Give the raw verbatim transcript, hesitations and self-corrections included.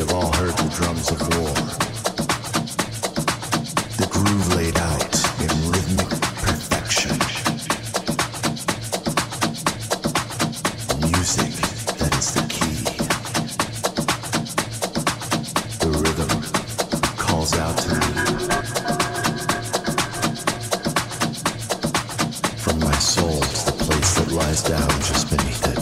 have all heard the drums of war, the groove laid out in rhythmic perfection, music that is the key. The rhythm calls out to me from my soul to the place that lies down just beneath it.